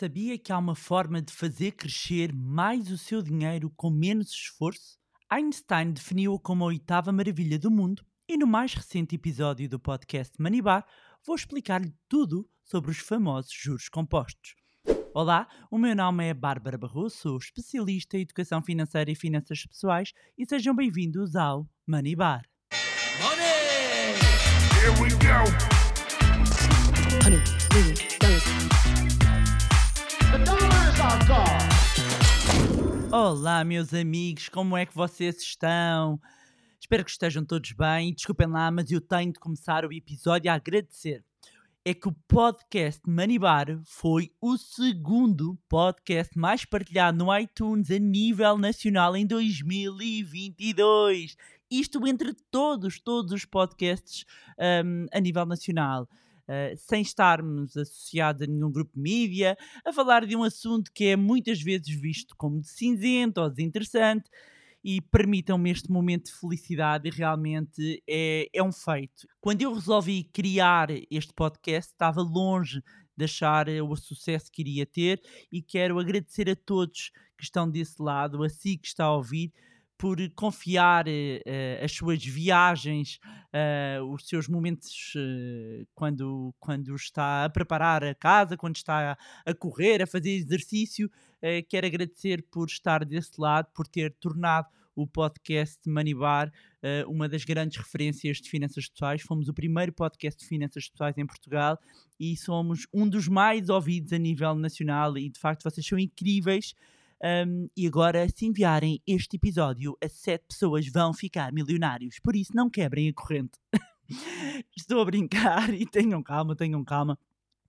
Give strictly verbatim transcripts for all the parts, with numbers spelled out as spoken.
Sabia que há uma forma de fazer crescer mais o seu dinheiro com menos esforço? Einstein definiu-a como a oitava maravilha do mundo e no mais recente episódio do podcast Manibar vou explicar-lhe tudo sobre os famosos juros compostos. Olá, o meu nome é Bárbara Barroso, sou especialista em educação financeira e finanças pessoais e sejam bem-vindos ao Manibar. Money! Here we go! Honey, honey. Olá meus amigos, como é que vocês estão? Espero que estejam todos bem, desculpem lá, mas eu tenho de começar o episódio a agradecer. É que o podcast Manibar foi o segundo podcast mais partilhado no iTunes a nível nacional em dois mil e vinte e dois. Isto entre todos, todos os podcasts um, a nível nacional. Uh, sem estarmos associados a nenhum grupo de mídia, a falar de um assunto que é muitas vezes visto como de cinzento ou desinteressante, e permitam-me este momento de felicidade, realmente é, é um feito. Quando eu resolvi criar este podcast, estava longe de achar o sucesso que iria ter, e quero agradecer a todos que estão desse lado, a si que está a ouvir, por confiar uh, as suas viagens, uh, os seus momentos uh, quando, quando está a preparar a casa, quando está a correr, a fazer exercício. Uh, quero agradecer por estar desse lado, por ter tornado o podcast Manibar uh, uma das grandes referências de finanças pessoais. Fomos o primeiro podcast de finanças pessoais em Portugal e somos um dos mais ouvidos a nível nacional e, de facto, vocês são incríveis. Um, e agora, se enviarem este episódio a sete pessoas, vão ficar milionários. Por isso, não quebrem a corrente. Estou a brincar e tenham calma, tenham calma.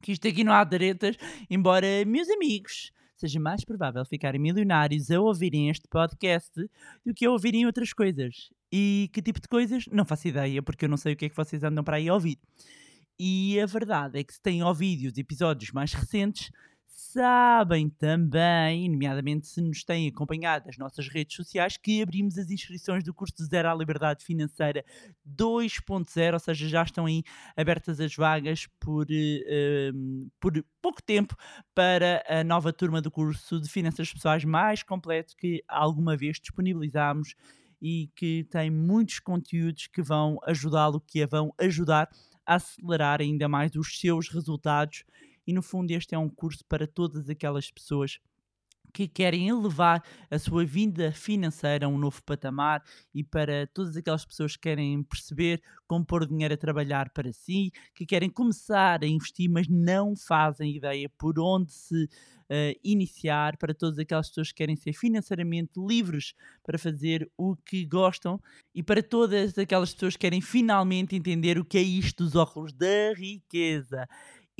Que isto aqui não há taretas, embora, meus amigos, seja mais provável ficarem milionários a ouvirem este podcast do que a ouvirem outras coisas. E que tipo de coisas? Não faço ideia, porque eu não sei o que é que vocês andam para aí a ouvir. E a verdade é que se têm ouvido os episódios mais recentes, sabem também, nomeadamente se nos têm acompanhado nas nossas redes sociais, que abrimos as inscrições do curso de Zero à Liberdade Financeira dois ponto zero, ou seja, já estão aí abertas as vagas por, uh, por pouco tempo para a nova turma do curso de Finanças Pessoais mais completo que alguma vez disponibilizámos e que tem muitos conteúdos que vão ajudá-lo, que a vão ajudar a acelerar ainda mais os seus resultados. E, no fundo, este é um curso para todas aquelas pessoas que querem elevar a sua vida financeira a um novo patamar e para todas aquelas pessoas que querem perceber como pôr o dinheiro a trabalhar para si, que querem começar a investir, mas não fazem ideia por onde se uh, iniciar, para todas aquelas pessoas que querem ser financeiramente livres para fazer o que gostam e para todas aquelas pessoas que querem finalmente entender o que é isto dos óculos da riqueza.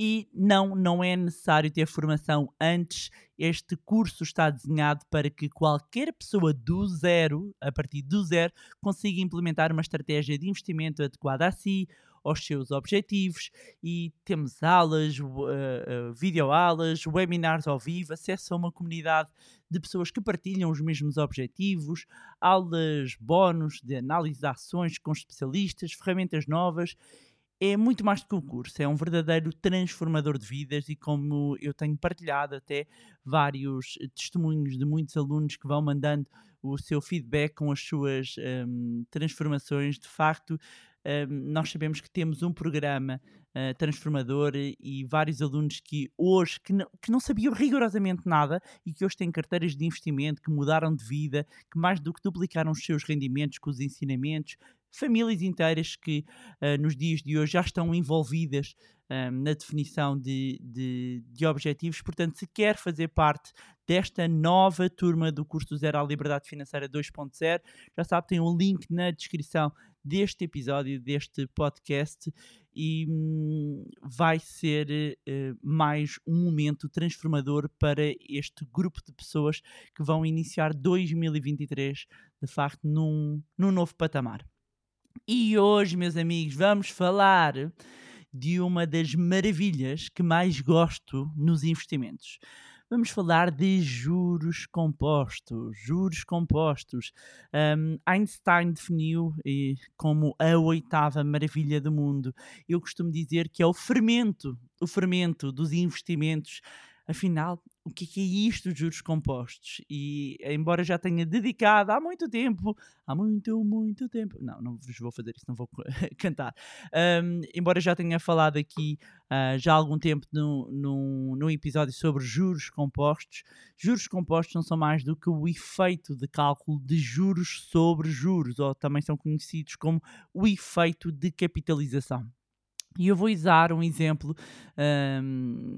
E não, não é necessário ter formação antes. Este curso está desenhado para que qualquer pessoa do zero, a partir do zero, consiga implementar uma estratégia de investimento adequada a si, aos seus objetivos. E temos aulas, uh, uh, videoaulas, webinars ao vivo, acesso a uma comunidade de pessoas que partilham os mesmos objetivos, aulas bónus de análise de ações com especialistas, ferramentas novas. É muito mais do que um curso, é um verdadeiro transformador de vidas e como eu tenho partilhado até vários testemunhos de muitos alunos que vão mandando o seu feedback com as suas um, transformações, de facto um, nós sabemos que temos um programa uh, transformador e vários alunos que hoje, que não, que não sabiam rigorosamente nada e que hoje têm carteiras de investimento, que mudaram de vida, que mais do que duplicaram os seus rendimentos com os ensinamentos, famílias inteiras que uh, nos dias de hoje já estão envolvidas um, na definição de, de, de objetivos. Portanto, se quer fazer parte desta nova turma do curso Zero à Liberdade Financeira dois ponto zero, já sabe, tem um link na descrição deste episódio, deste podcast, e hum, vai ser uh, mais um momento transformador para este grupo de pessoas que vão iniciar dois mil e vinte e três, de facto, num, num novo patamar. E hoje, meus amigos, vamos falar de uma das maravilhas que mais gosto nos investimentos. Vamos falar de juros compostos. Juros compostos. Um, Einstein definiu como a oitava maravilha do mundo. Eu costumo dizer que é o fermento, o fermento dos investimentos. afinal, o que é isto de juros compostos? E, embora já tenha dedicado há muito tempo, há muito, muito tempo... Não, não vos vou fazer isso, não vou cantar. Um, embora já tenha falado aqui uh, já há algum tempo num episódio sobre juros compostos, juros compostos não são mais do que o efeito de cálculo de juros sobre juros, ou também são conhecidos como o efeito de capitalização. E eu vou usar um exemplo um,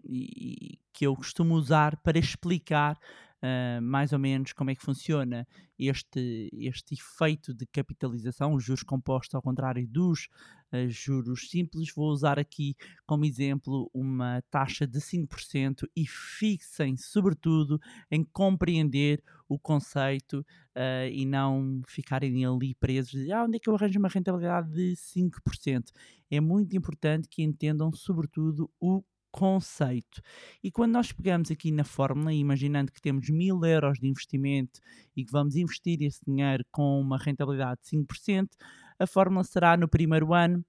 que eu costumo usar para explicar uh, mais ou menos como é que funciona este, este efeito de capitalização, os juros compostos, ao contrário dos uh, juros simples. Vou usar aqui como exemplo uma taxa de cinco por cento e fixem sobretudo em compreender o conceito uh, e não ficarem ali presos de ah, onde é que eu arranjo uma rentabilidade de cinco por cento. É muito importante que entendam sobretudo o conceito. E quando nós pegamos aqui na fórmula, imaginando que temos mil euros de investimento e que vamos investir esse dinheiro com uma rentabilidade de cinco por cento, a fórmula será no primeiro ano,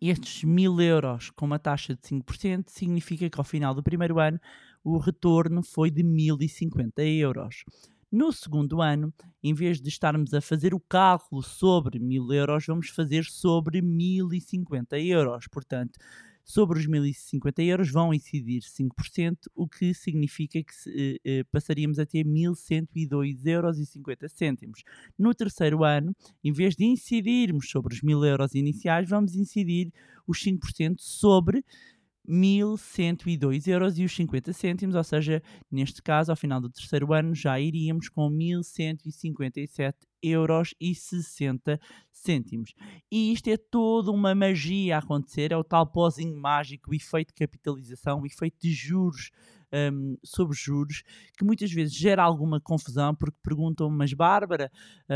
estes mil euros com uma taxa de cinco por cento significa que ao final do primeiro ano o retorno foi de mil e cinquenta euros. No segundo ano, em vez de estarmos a fazer o cálculo sobre mil euros, vamos fazer sobre mil e cinquenta euros. Portanto, sobre os mil e cinquenta euros vão incidir cinco por cento, o que significa que eh, passaríamos a ter mil cento e dois euros e cinquenta cêntimos. No terceiro ano, em vez de incidirmos sobre os mil euros iniciais, vamos incidir os cinco por cento sobre mil cento e dois euros e cinquenta cêntimos, ou seja, neste caso, ao final do terceiro ano, já iríamos com mil cento e cinquenta e sete euros e sessenta cêntimos. E isto é toda uma magia a acontecer, é o tal pozinho mágico, o efeito de capitalização, o efeito de juros um, sobre juros, que muitas vezes gera alguma confusão, porque perguntam-me, mas Bárbara,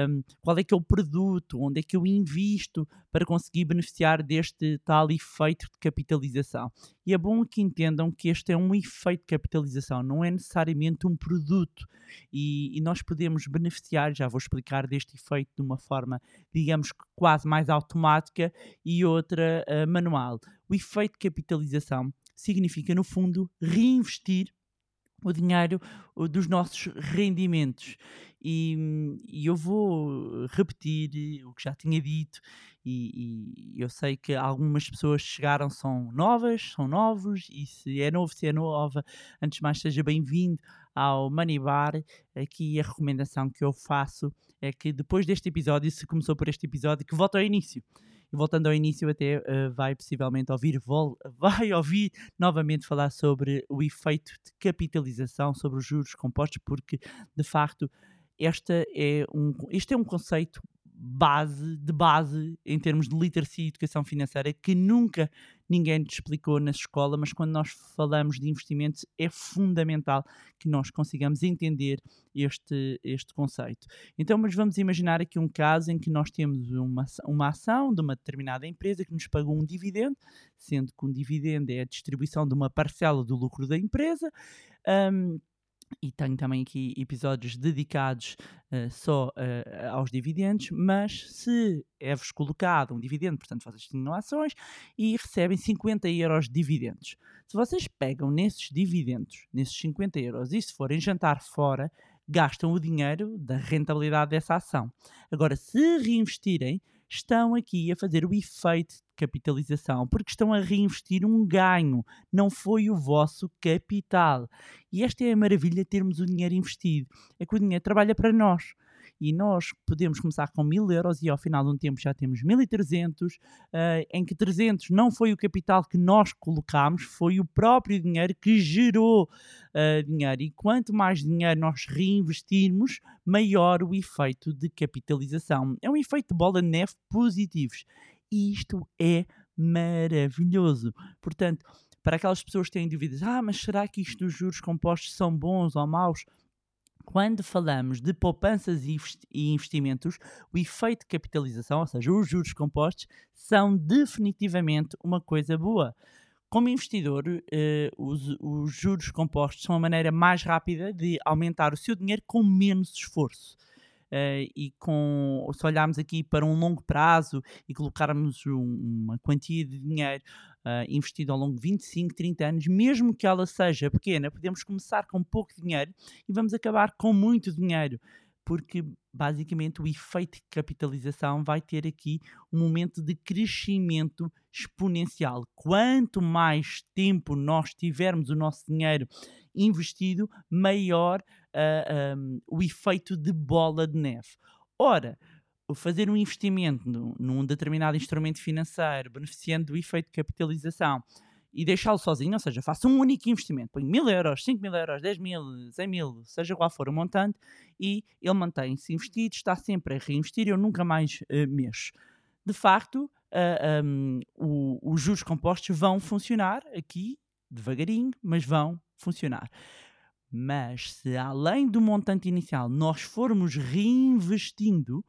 um, qual é que é o produto, onde é que eu invisto para conseguir beneficiar deste tal efeito de capitalização? E é bom que entendam que este é um efeito de capitalização, não é necessariamente um produto, e, e nós podemos beneficiar, já vou explicar deste efeito de uma forma, digamos, quase mais automática e outra uh, manual. O efeito de capitalização significa, no fundo, reinvestir o dinheiro dos nossos rendimentos. E, e eu vou repetir o que já tinha dito, e, e eu sei que algumas pessoas chegaram, são novas, são novos, e se é novo, se é nova, antes de mais seja bem-vindo ao Manibar. Aqui a recomendação que eu faço é que depois deste episódio, se começou por este episódio, que volte ao início. E voltando ao início, até uh, vai possivelmente ouvir, vol- vai ouvir novamente falar sobre o efeito de capitalização, sobre os juros compostos, porque, de facto, esta é um, este é um conceito base, de base em termos de literacia e educação financeira que nunca ninguém te explicou na escola, mas quando nós falamos de investimentos é fundamental que nós consigamos entender este, este conceito. Então, mas vamos imaginar aqui um caso em que nós temos uma, uma ação de uma determinada empresa que nos pagou um dividendo, sendo que um dividendo é a distribuição de uma parcela do lucro da empresa, um, e tenho também aqui episódios dedicados uh, só uh, aos dividendos, mas se é-vos colocado um dividendo, portanto vocês tinham ações e recebem cinquenta euros de dividendos. Se vocês pegam nesses dividendos, nesses cinquenta euros, e se forem jantar fora, gastam o dinheiro da rentabilidade dessa ação. Agora, se reinvestirem, estão aqui a fazer o efeito de capitalização, porque estão a reinvestir um ganho, não foi o vosso capital. E esta é a maravilha de termos o dinheiro investido, é que o dinheiro trabalha para nós. E nós podemos começar com mil euros e ao final de um tempo já temos mil e trezentos, uh, em que trezentos não foi o capital que nós colocámos, foi o próprio dinheiro que gerou uh, dinheiro. E quanto mais dinheiro nós reinvestirmos, maior o efeito de capitalização. É um efeito de bola de neve positivos. E isto é maravilhoso. Portanto, para aquelas pessoas que têm dúvidas, ah, mas será que isto dos juros compostos são bons ou maus? Quando falamos de poupanças e investimentos, o efeito de capitalização, ou seja, os juros compostos, são definitivamente uma coisa boa. Como investidor, eh, os, os juros compostos são a maneira mais rápida de aumentar o seu dinheiro com menos esforço. uh, e com, se olharmos aqui para um longo prazo e colocarmos um, uma quantia de dinheiro uh, investido ao longo de vinte e cinco, trinta anos, mesmo que ela seja pequena, podemos começar com pouco dinheiro e vamos acabar com muito dinheiro, porque basicamente o efeito de capitalização vai ter aqui um momento de crescimento exponencial. Quanto mais tempo nós tivermos o nosso dinheiro investido, maior uh, um, o efeito de bola de neve. Ora, fazer um investimento num, num determinado instrumento financeiro, beneficiando do efeito de capitalização, e deixá-lo sozinho, ou seja, faça um único investimento, põe mil euros, cinco mil euros, dez mil, cem mil, seja qual for o montante, e ele mantém-se investido, está sempre a reinvestir, eu nunca mais uh, mexo. De facto, uh, um, o, os juros compostos vão funcionar aqui, devagarinho, mas vão funcionar. Mas se além do montante inicial nós formos reinvestindo,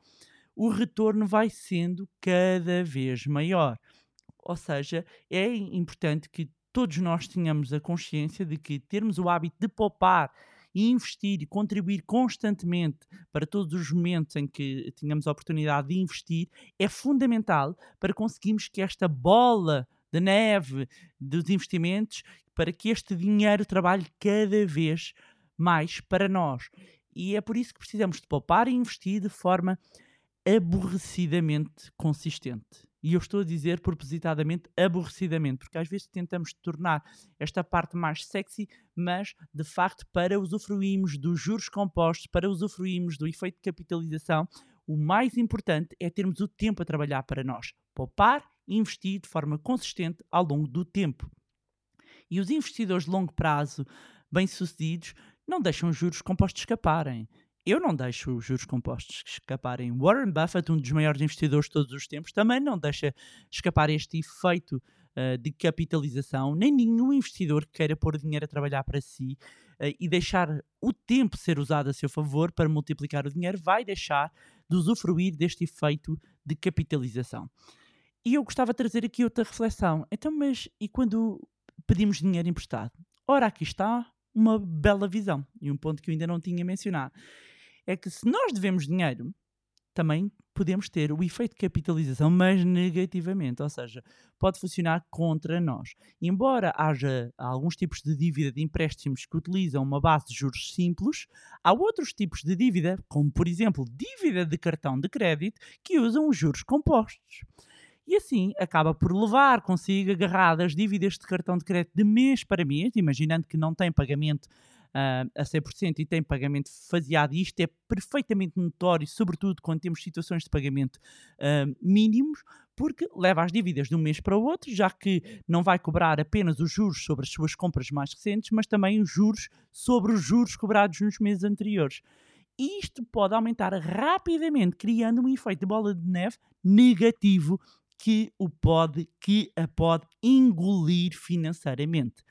o retorno vai sendo cada vez maior. Ou seja, é importante que todos nós tenhamos a consciência de que termos o hábito de poupar e investir e contribuir constantemente para todos os momentos em que tenhamos a oportunidade de investir é fundamental para conseguirmos que esta bola de neve dos investimentos, para que este dinheiro trabalhe cada vez mais para nós. E é por isso que precisamos de poupar e investir de forma aborrecidamente consistente. E eu estou a dizer propositadamente aborrecidamente, porque às vezes tentamos tornar esta parte mais sexy, mas de facto para usufruirmos dos juros compostos, para usufruirmos do efeito de capitalização, o mais importante é termos o tempo a trabalhar para nós. Poupar e investir de forma consistente ao longo do tempo. E os investidores de longo prazo, bem-sucedidos, não deixam os juros compostos escaparem. Eu não deixo os juros compostos escaparem. Warren Buffett, um dos maiores investidores de todos os tempos, também não deixa escapar este efeito uh, de capitalização, nem nenhum investidor que queira pôr dinheiro a trabalhar para si uh, e deixar o tempo ser usado a seu favor para multiplicar o dinheiro, vai deixar de usufruir deste efeito de capitalização. E eu gostava de trazer aqui outra reflexão. Então, mas e quando pedimos dinheiro emprestado? Ora, aqui está uma bela visão e um ponto que eu ainda não tinha mencionado. É que se nós devemos dinheiro, também podemos ter o efeito de capitalização, mas negativamente, ou seja, pode funcionar contra nós. Embora haja alguns tipos de dívida de empréstimos que utilizam uma base de juros simples, há outros tipos de dívida, como por exemplo dívida de cartão de crédito, que usam os juros compostos. E assim acaba por levar consigo agarradas dívidas de cartão de crédito de mês para mês, imaginando que não tem pagamento Uh, a cem por cento e tem pagamento faseado, e isto é perfeitamente notório, sobretudo quando temos situações de pagamento uh, mínimos, porque leva as dívidas de um mês para o outro, já que não vai cobrar apenas os juros sobre as suas compras mais recentes, mas também os juros sobre os juros cobrados nos meses anteriores. E isto pode aumentar rapidamente, criando um efeito de bola de neve negativo que o pode, que a pode engolir financeiramente.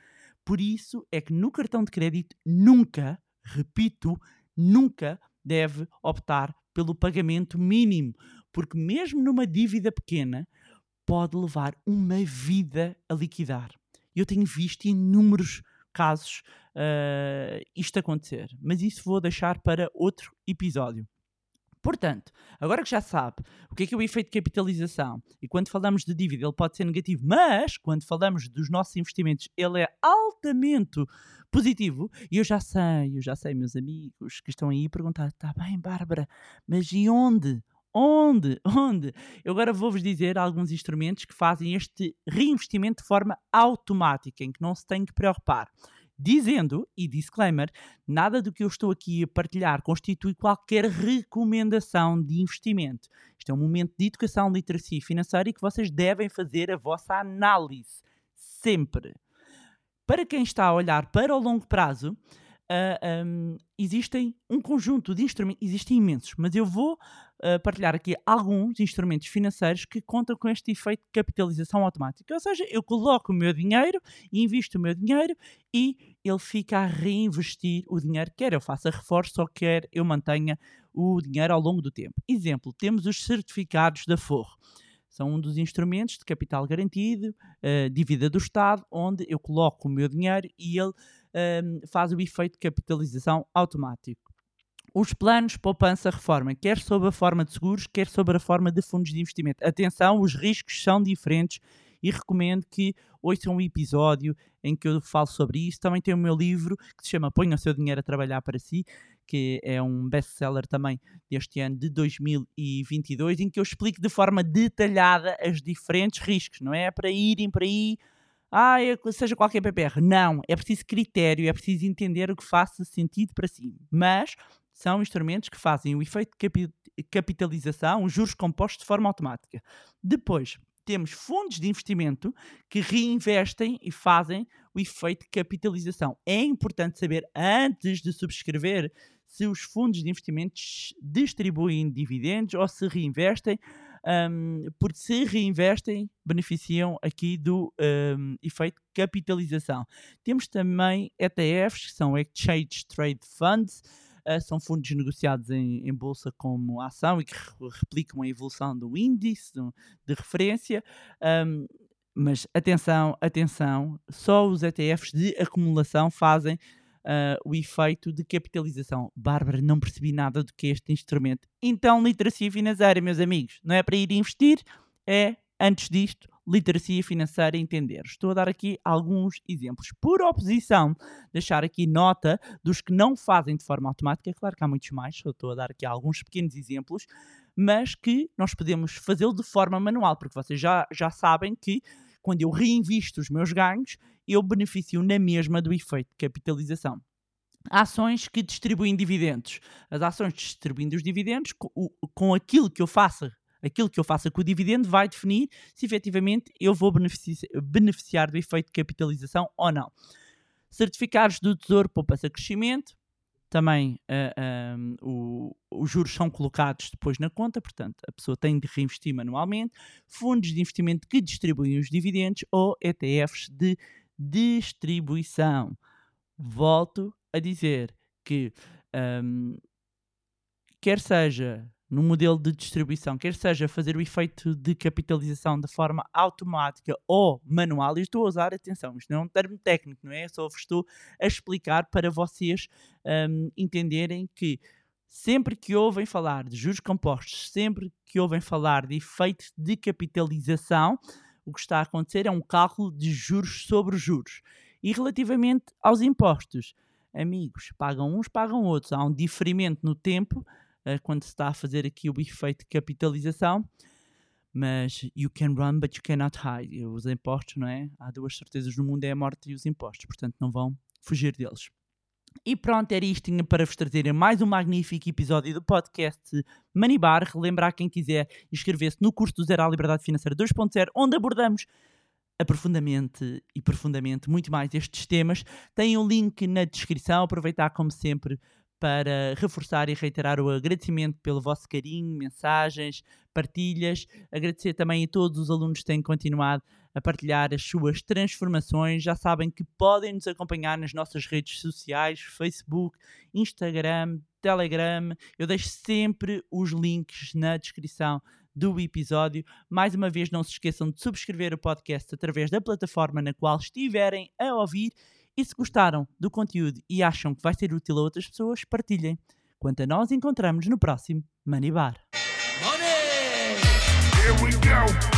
Por isso é que no cartão de crédito nunca, repito, nunca deve optar pelo pagamento mínimo, porque mesmo numa dívida pequena pode levar uma vida a liquidar. Eu tenho visto inúmeros casos uh, isto acontecer, mas isso vou deixar para outro episódio. Portanto, agora que já sabe o que é, que é o efeito de capitalização e quando falamos de dívida ele pode ser negativo, mas quando falamos dos nossos investimentos ele é altamente positivo. E eu já sei, eu já sei, meus amigos que estão aí a perguntar, está bem, Bárbara, mas e onde? Onde? Onde? Eu agora vou-vos dizer alguns instrumentos que fazem este reinvestimento de forma automática, em que não se tem que preocupar. Dizendo, e disclaimer, nada do que eu estou aqui a partilhar constitui qualquer recomendação de investimento. Isto é um momento de educação, literacia financeira e que vocês devem fazer a vossa análise, sempre. Para quem está a olhar para o longo prazo, uh, um, existem um conjunto de instrumentos, existem imensos, mas eu vou uh, partilhar aqui alguns instrumentos financeiros que contam com este efeito de capitalização automática. Ou seja, eu coloco o meu dinheiro, invisto o meu dinheiro e ele fica a reinvestir o dinheiro, quer eu faça reforço ou quer eu mantenha o dinheiro ao longo do tempo. Exemplo, temos os certificados de aforro. São um dos instrumentos de capital garantido, uh, dívida do Estado, onde eu coloco o meu dinheiro e ele um, faz o efeito de capitalização automático. os planos poupança-reforma, quer sob a forma de seguros, quer sob a forma de fundos de investimento. Atenção, os riscos são diferentes e recomendo que ouçam um episódio em que eu falo sobre isso. Também tem o meu livro que se chama Ponha o Seu Dinheiro a Trabalhar para Si, que é um best-seller também deste ano de dois mil e vinte e dois, em que eu explico de forma detalhada os diferentes riscos. Não é para irem para aí, ah, seja qualquer P P R. Não, é preciso critério, é preciso entender o que faça sentido para si. Mas são instrumentos que fazem o efeito de capitalização, os juros compostos de forma automática. Depois, temos fundos de investimento que reinvestem e fazem o efeito de capitalização. É importante saber, antes de subscrever, se os fundos de investimentos distribuem dividendos ou se reinvestem, um, porque se reinvestem, beneficiam aqui do um, efeito de capitalização. Temos também E T Fs, que são Exchange Traded Funds, uh, são fundos negociados em, em bolsa como ação e que replicam a evolução do índice do, de referência, um, mas atenção, atenção, só os E T Fs de acumulação fazem Uh, o efeito de capitalização. Bárbara, não percebi nada do que é este instrumento. Então, literacia financeira, meus amigos, não é para ir investir, é, antes disto, literacia financeira entender. Estou a dar aqui alguns exemplos. Por oposição, deixar aqui nota dos que não fazem de forma automática, claro que há muitos mais, só estou a dar aqui alguns pequenos exemplos, mas que nós podemos fazê-lo de forma manual, porque vocês já, já sabem que quando eu reinvisto os meus ganhos, eu beneficio na mesma do efeito de capitalização. Ações que distribuem dividendos. As ações distribuindo os dividendos, com aquilo que eu faça, aquilo que eu faça com o dividendo vai definir se efetivamente eu vou beneficiar do efeito de capitalização ou não. Certificados do Tesouro, poupança, crescimento. Também uh, um, o, os juros são colocados depois na conta, portanto, a pessoa tem de reinvestir manualmente. Fundos de investimento que distribuem os dividendos ou E T Fs de distribuição. Volto a dizer que, um, quer seja no modelo de distribuição, quer seja fazer o efeito de capitalização de forma automática ou manual, e estou a usar, atenção, isto não é um termo técnico, não é? Só vos estou a explicar para vocês um, entenderem que sempre que ouvem falar de juros compostos, sempre que ouvem falar de efeito de capitalização, o que está a acontecer é um cálculo de juros sobre juros. E relativamente aos impostos, amigos, pagam uns, pagam outros, há um diferimento no tempo quando se está a fazer aqui o efeito de capitalização, mas you can run but you cannot hide. Os impostos, não é? Há duas certezas no mundo, é a morte e os impostos, portanto não vão fugir deles. E pronto, era isto, tinha para vos trazer mais um magnífico episódio do podcast Manibar. Relembrar quem quiser inscrever-se no curso do Zero à Liberdade Financeira dois ponto zero, onde abordamos aprofundamente e profundamente muito mais estes temas. Tem um link na descrição, aproveitar como sempre para reforçar e reiterar o agradecimento pelo vosso carinho, mensagens, partilhas. Agradecer também a todos os alunos que têm continuado a partilhar as suas transformações. Já sabem que podem nos acompanhar nas nossas redes sociais, Facebook, Instagram, Telegram. Eu deixo sempre os links na descrição do episódio. Mais uma vez, não se esqueçam de subscrever o podcast através da plataforma na qual estiverem a ouvir. E se gostaram do conteúdo e acham que vai ser útil a outras pessoas, partilhem. Quanto a nós, encontramos no próximo Manibar. Money! Here we go.